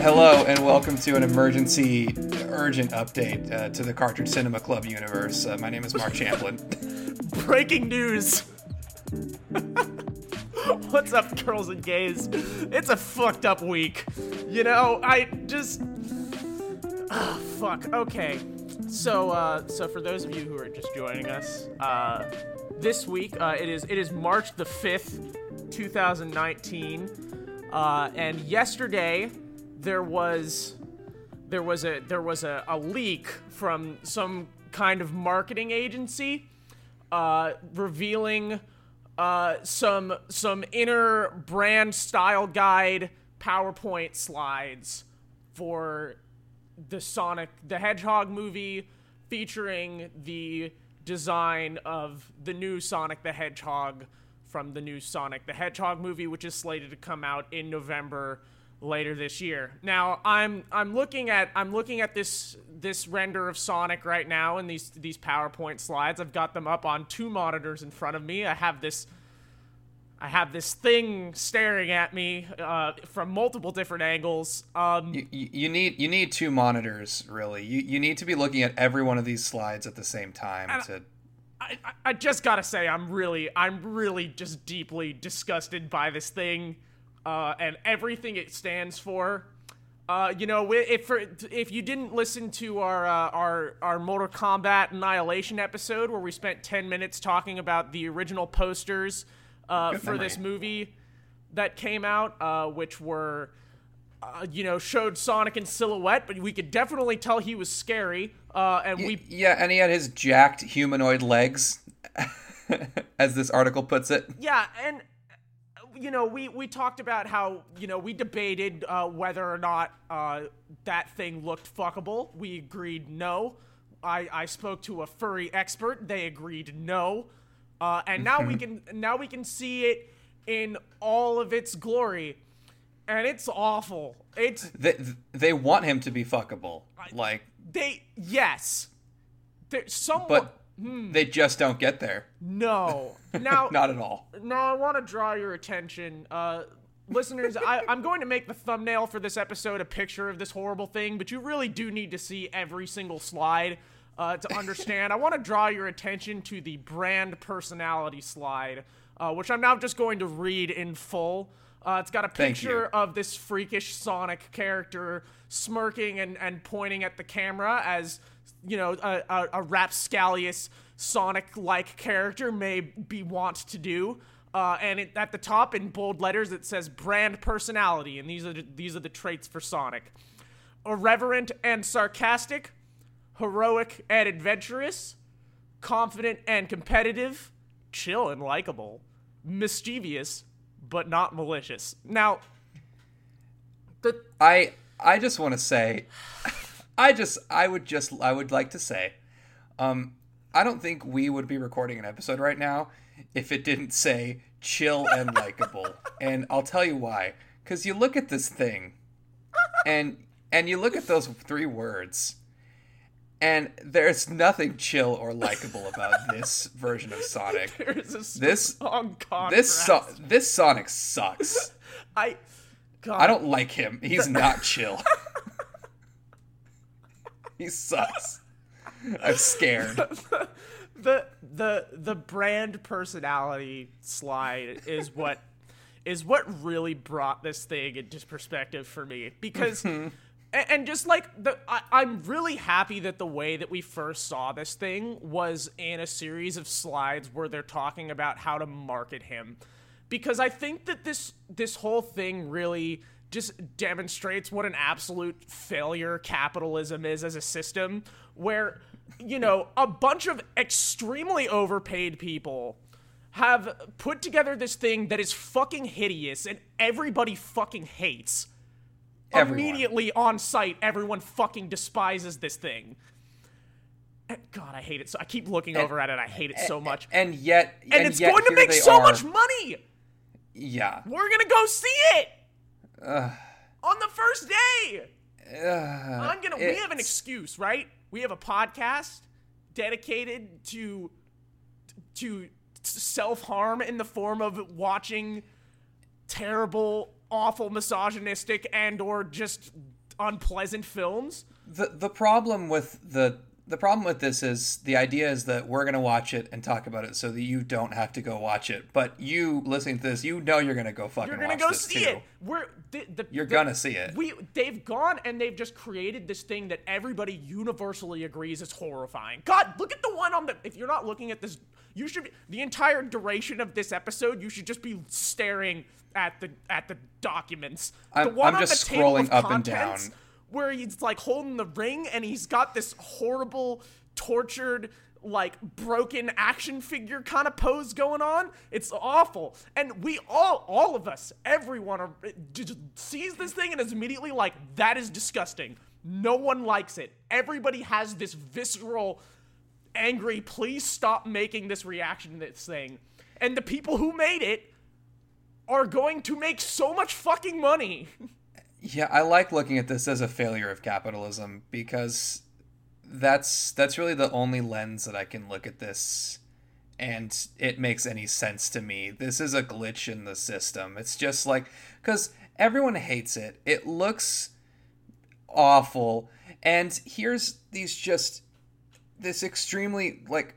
Hello and welcome to an emergency, urgent update to the Cartridge Cinema Club universe. My name is Mark Champlin. Breaking news! What's up, girls and gays? It's a fucked up week. You know, okay. So for those of you who are just joining us, this week it is March the 5th, 2019, and yesterday. There was a leak from some kind of marketing agency, revealing some inner brand style guide PowerPoint slides for the Sonic the Hedgehog movie, featuring the design of the new Sonic the Hedgehog from the new Sonic the Hedgehog movie, which is slated to come out in November. Later this year. Now I'm looking at this render of Sonic right now and these PowerPoint slides. I've got them up on two monitors in front of me. I have this thing staring at me from multiple different angles. You need two monitors, really. You need to be looking at every one of these slides at the same time. I just gotta say I'm really just deeply disgusted by this thing. And everything it stands for. You know, if you didn't listen to our Mortal Kombat Annihilation episode where we spent 10 minutes talking about the original posters for this movie that came out, which were, you know, showed Sonic in silhouette, but we could definitely tell he was scary. And he had his jacked humanoid legs, as this article puts it. Yeah, and... You know, we talked about how, you know, we debated whether or not that thing looked fuckable. We agreed no. I spoke to a furry expert. They agreed no. And now we can see it in all of its glory. And it's awful. It's they want him to be fuckable. They just don't get there. No. Now, not at all. No, I want to draw your attention. Listeners, I'm going to make the thumbnail for this episode a picture of this horrible thing, but you really do need to see every single slide to understand. I want to draw your attention to the brand personality slide, which I'm now just going to read in full. It's got a picture of this freakish Sonic character smirking and pointing at the camera as... You know, a rapscallious Sonic-like character may be wont to do. And at the top, in bold letters, it says brand personality, and these are the traits for Sonic: irreverent and sarcastic, heroic and adventurous, confident and competitive, chill and likable, mischievous but not malicious. Now, I just want to say. I would like to say, I don't think we would be recording an episode right now if it didn't say chill and likable. And I'll tell you why. Because you look at this thing and you look at those three words and there's nothing chill or likable about this version of Sonic. There's a strong contrast. This Sonic sucks. I don't like him. He's not chill. He sucks. I'm scared. The brand personality slide is what really brought this thing into perspective for me, because and just like I'm really happy that the way that we first saw this thing was in a series of slides where they're talking about how to market him, because I think that this whole thing really just demonstrates what an absolute failure capitalism is as a system, where, you know, a bunch of extremely overpaid people have put together this thing that is fucking hideous and everybody fucking hates. Everyone. Immediately on site, everyone fucking despises this thing. God, I hate it. So I keep looking over at it. I hate it so much. And yet going to make so much money. Yeah. We're going to go see it. On the first day, we have an excuse, right? We have a podcast dedicated to self-harm in the form of watching terrible awful, misogynistic, and or just unpleasant films. The problem with this is the idea is that we're going to watch it and talk about it so that you don't have to go watch it. But you listening to this, you know you're going to go fucking watch this too. You're going to go see it. You're going to see it. They've gone and they've just created this thing that everybody universally agrees is horrifying. God, look at the one on the... If you're not looking at this, you should... The entire duration of this episode, you should just be staring at the documents. I'm just scrolling up and down. Where he's, like, holding the ring, and he's got this horrible, tortured, like, broken action figure kind of pose going on. It's awful. And we all of us, everyone, just sees this thing and is immediately like, that is disgusting. No one likes it. Everybody has this visceral, angry, please stop making this reaction to this thing. And the people who made it are going to make so much fucking money. Yeah, I like looking at this as a failure of capitalism, because that's really the only lens that I can look at this, and it makes any sense to me. This is a glitch in the system. It's just like, because everyone hates it. It looks awful. And here's these just, this extremely, like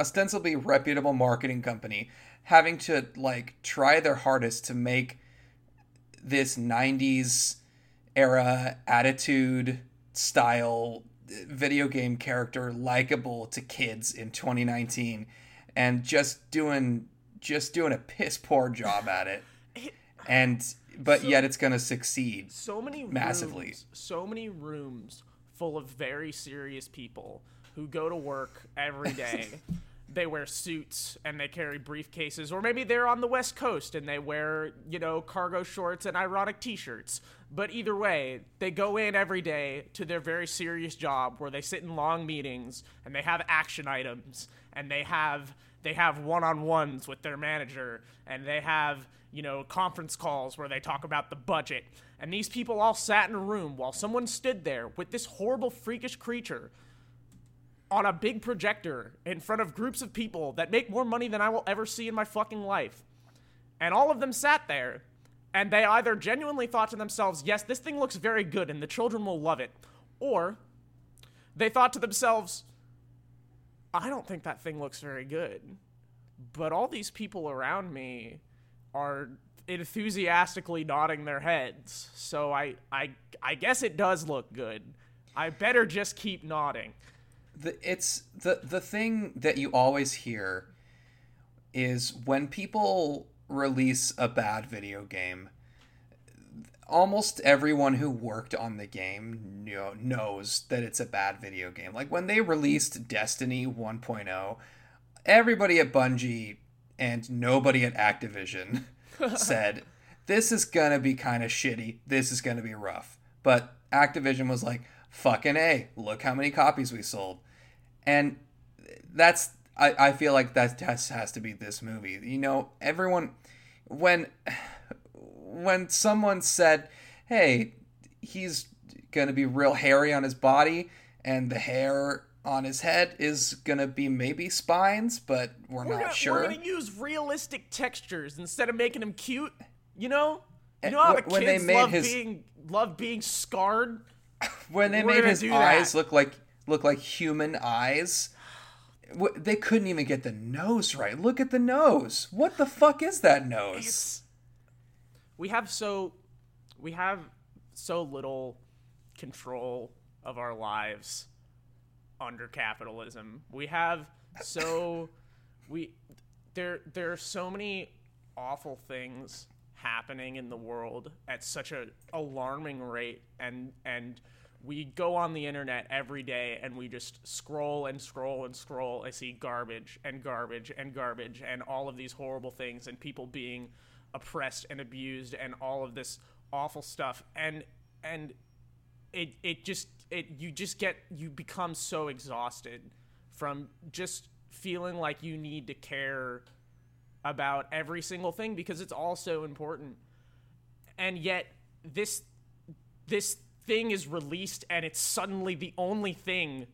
ostensibly reputable marketing company having to, like, try their hardest to make this 90s era attitude style video game character likable to kids in 2019, and just doing a piss poor job at it. Yet it's going to succeed massively. So many rooms full of very serious people who go to work every day. They wear suits and they carry briefcases, or maybe they're on the West Coast and they wear, cargo shorts and ironic t-shirts. But either way, they go in every day to their very serious job where they sit in long meetings and they have action items and they have one-on-ones with their manager and they have, conference calls where they talk about the budget. And these people all sat in a room while someone stood there with this horrible, freakish creature on a big projector in front of groups of people that make more money than I will ever see in my fucking life. And all of them sat there, and they either genuinely thought to themselves, yes, this thing looks very good and the children will love it, or they thought to themselves, I don't think that thing looks very good, but all these people around me are enthusiastically nodding their heads, so I guess it does look good. I better just keep nodding. It's the thing that you always hear is when people release a bad video game, almost everyone who worked on the game knows that it's a bad video game. Like when they released Destiny 1.0, everybody at Bungie and nobody at Activision said, this is going to be kind of shitty. This is going to be rough. But Activision was like, fucking A, look how many copies we sold. And that's, I feel like that has to be this movie. Everyone, when someone said, hey, he's going to be real hairy on his body and the hair on his head is going to be maybe spines, but we're not sure. We're going to use realistic textures instead of making him cute, how the kids love being scarred? When they made his eyes look like human eyes, they couldn't even get the nose right. Look at the nose. What the fuck is that nose? We have so little control of our lives under capitalism. There are so many awful things happening in the world at such an alarming rate, and we go on the internet every day and we just scroll and scroll and scroll and see garbage and garbage and garbage and all of these horrible things and people being oppressed and abused and all of this awful stuff, and you become so exhausted from just feeling like you need to care about every single thing because it's all so important. And yet this thing is released and it's suddenly the only thing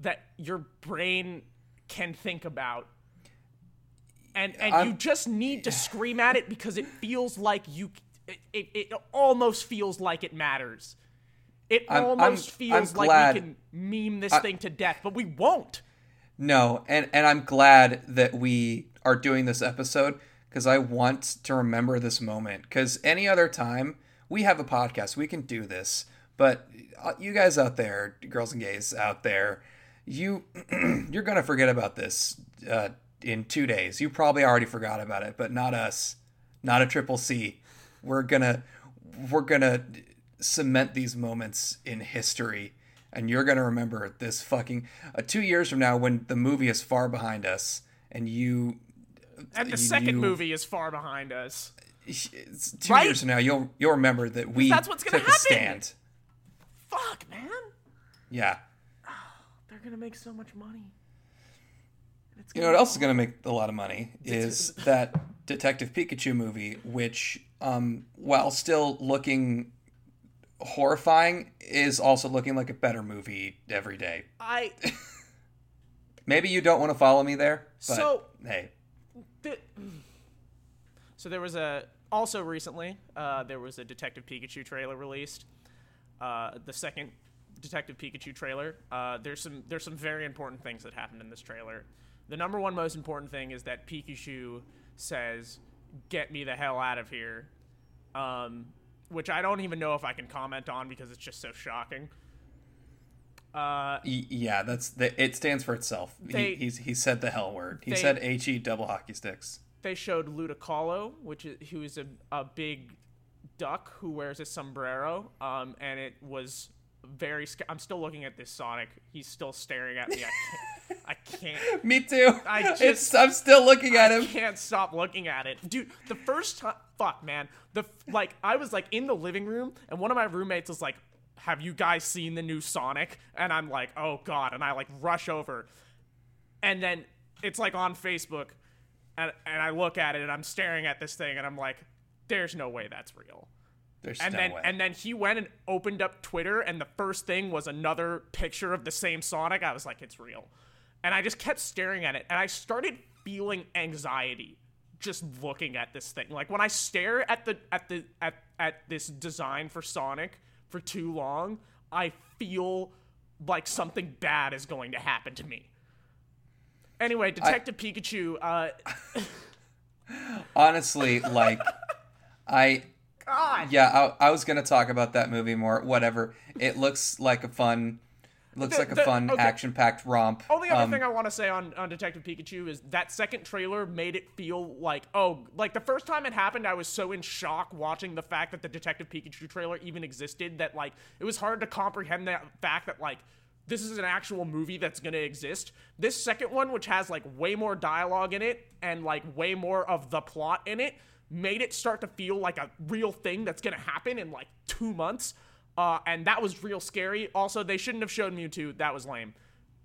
that your brain can think about. And you just need to scream at it because it feels like you. It almost feels like it matters. It feels like we can meme this thing to death, but we won't. No, and I'm glad that we are doing this episode because I want to remember this moment. Because any other time, we have a podcast, we can do this. But you guys out there, girls and gays out there, you're going to forget about this in 2 days. You probably already forgot about it, but not us. Not a Triple C. We're gonna cement these moments in history, and you're gonna remember this fucking 2 years from now when the movie is far behind us, and the second movie is far behind us. Two years from now, you'll remember that that's what's gonna happen. A stand. Fuck, man. Yeah. Oh, they're gonna make so much money. You know what else is gonna make a lot of money is that Detective Pikachu movie, which, while still looking horrifying, is also looking like a better movie every day. Maybe you don't want to follow me there, but hey. So there was recently, there was a Detective Pikachu trailer released. The second Detective Pikachu trailer. There's some very important things that happened in this trailer. The number one most important thing is that Pikachu says, "Get me the hell out of here," which I don't even know if I can comment on because it's just so shocking. Yeah, it stands for itself. He said the hell word. He said HE double hockey sticks. They showed Ludicolo, who is a big duck who wears a sombrero, and it was very. I'm still looking at this Sonic. He's still staring at me. I can't. Me too. I'm still looking at him. I can't stop looking at it. Dude, the first time... Fuck, man. I was, in the living room, and one of my roommates was like, "Have you guys seen the new Sonic?" And I'm like, "Oh, God." And I, rush over. And then it's, on Facebook, and I look at it, and I'm staring at this thing, and I'm like, there's no way that's real. And then he went and opened up Twitter, and the first thing was another picture of the same Sonic. I was like, it's real. And I just kept staring at it, and I started feeling anxiety just looking at this thing. When I stare at this design for Sonic for too long, I feel like something bad is going to happen to me. Anyway, Detective Pikachu. Honestly, God. Yeah, I was gonna talk about that movie more. Whatever. It looks like a fun. Action-packed romp. Only other thing I want to say on Detective Pikachu is that second trailer made it feel the first time it happened, I was so in shock watching the fact that the Detective Pikachu trailer even existed that, it was hard to comprehend the fact that, this is an actual movie that's going to exist. This second one, which has, way more dialogue in it and, way more of the plot in it, made it start to feel like a real thing that's going to happen in, 2 months. And that was real scary. Also, they shouldn't have shown Mewtwo. That was lame.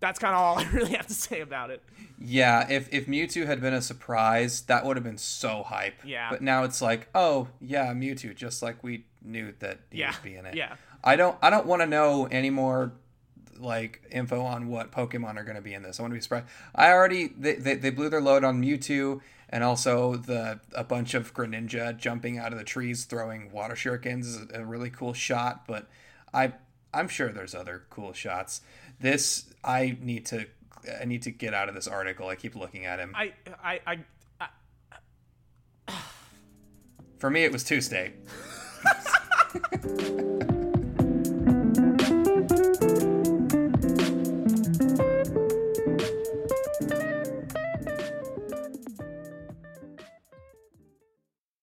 That's kind of all I really have to say about it. Yeah, if Mewtwo had been a surprise, that would have been so hype. Yeah. But now it's oh, yeah, Mewtwo, just like we knew that he would be in it. Yeah. I don't want to know any more, info on what Pokemon are going to be in this. I want to be surprised. They blew their load on Mewtwo and also a bunch of Greninja jumping out of the trees, throwing water shurikens is a really cool shot, but I'm sure there's other cool shots. This, I need to get out of this article. I keep looking at him. For me, it was Tuesday.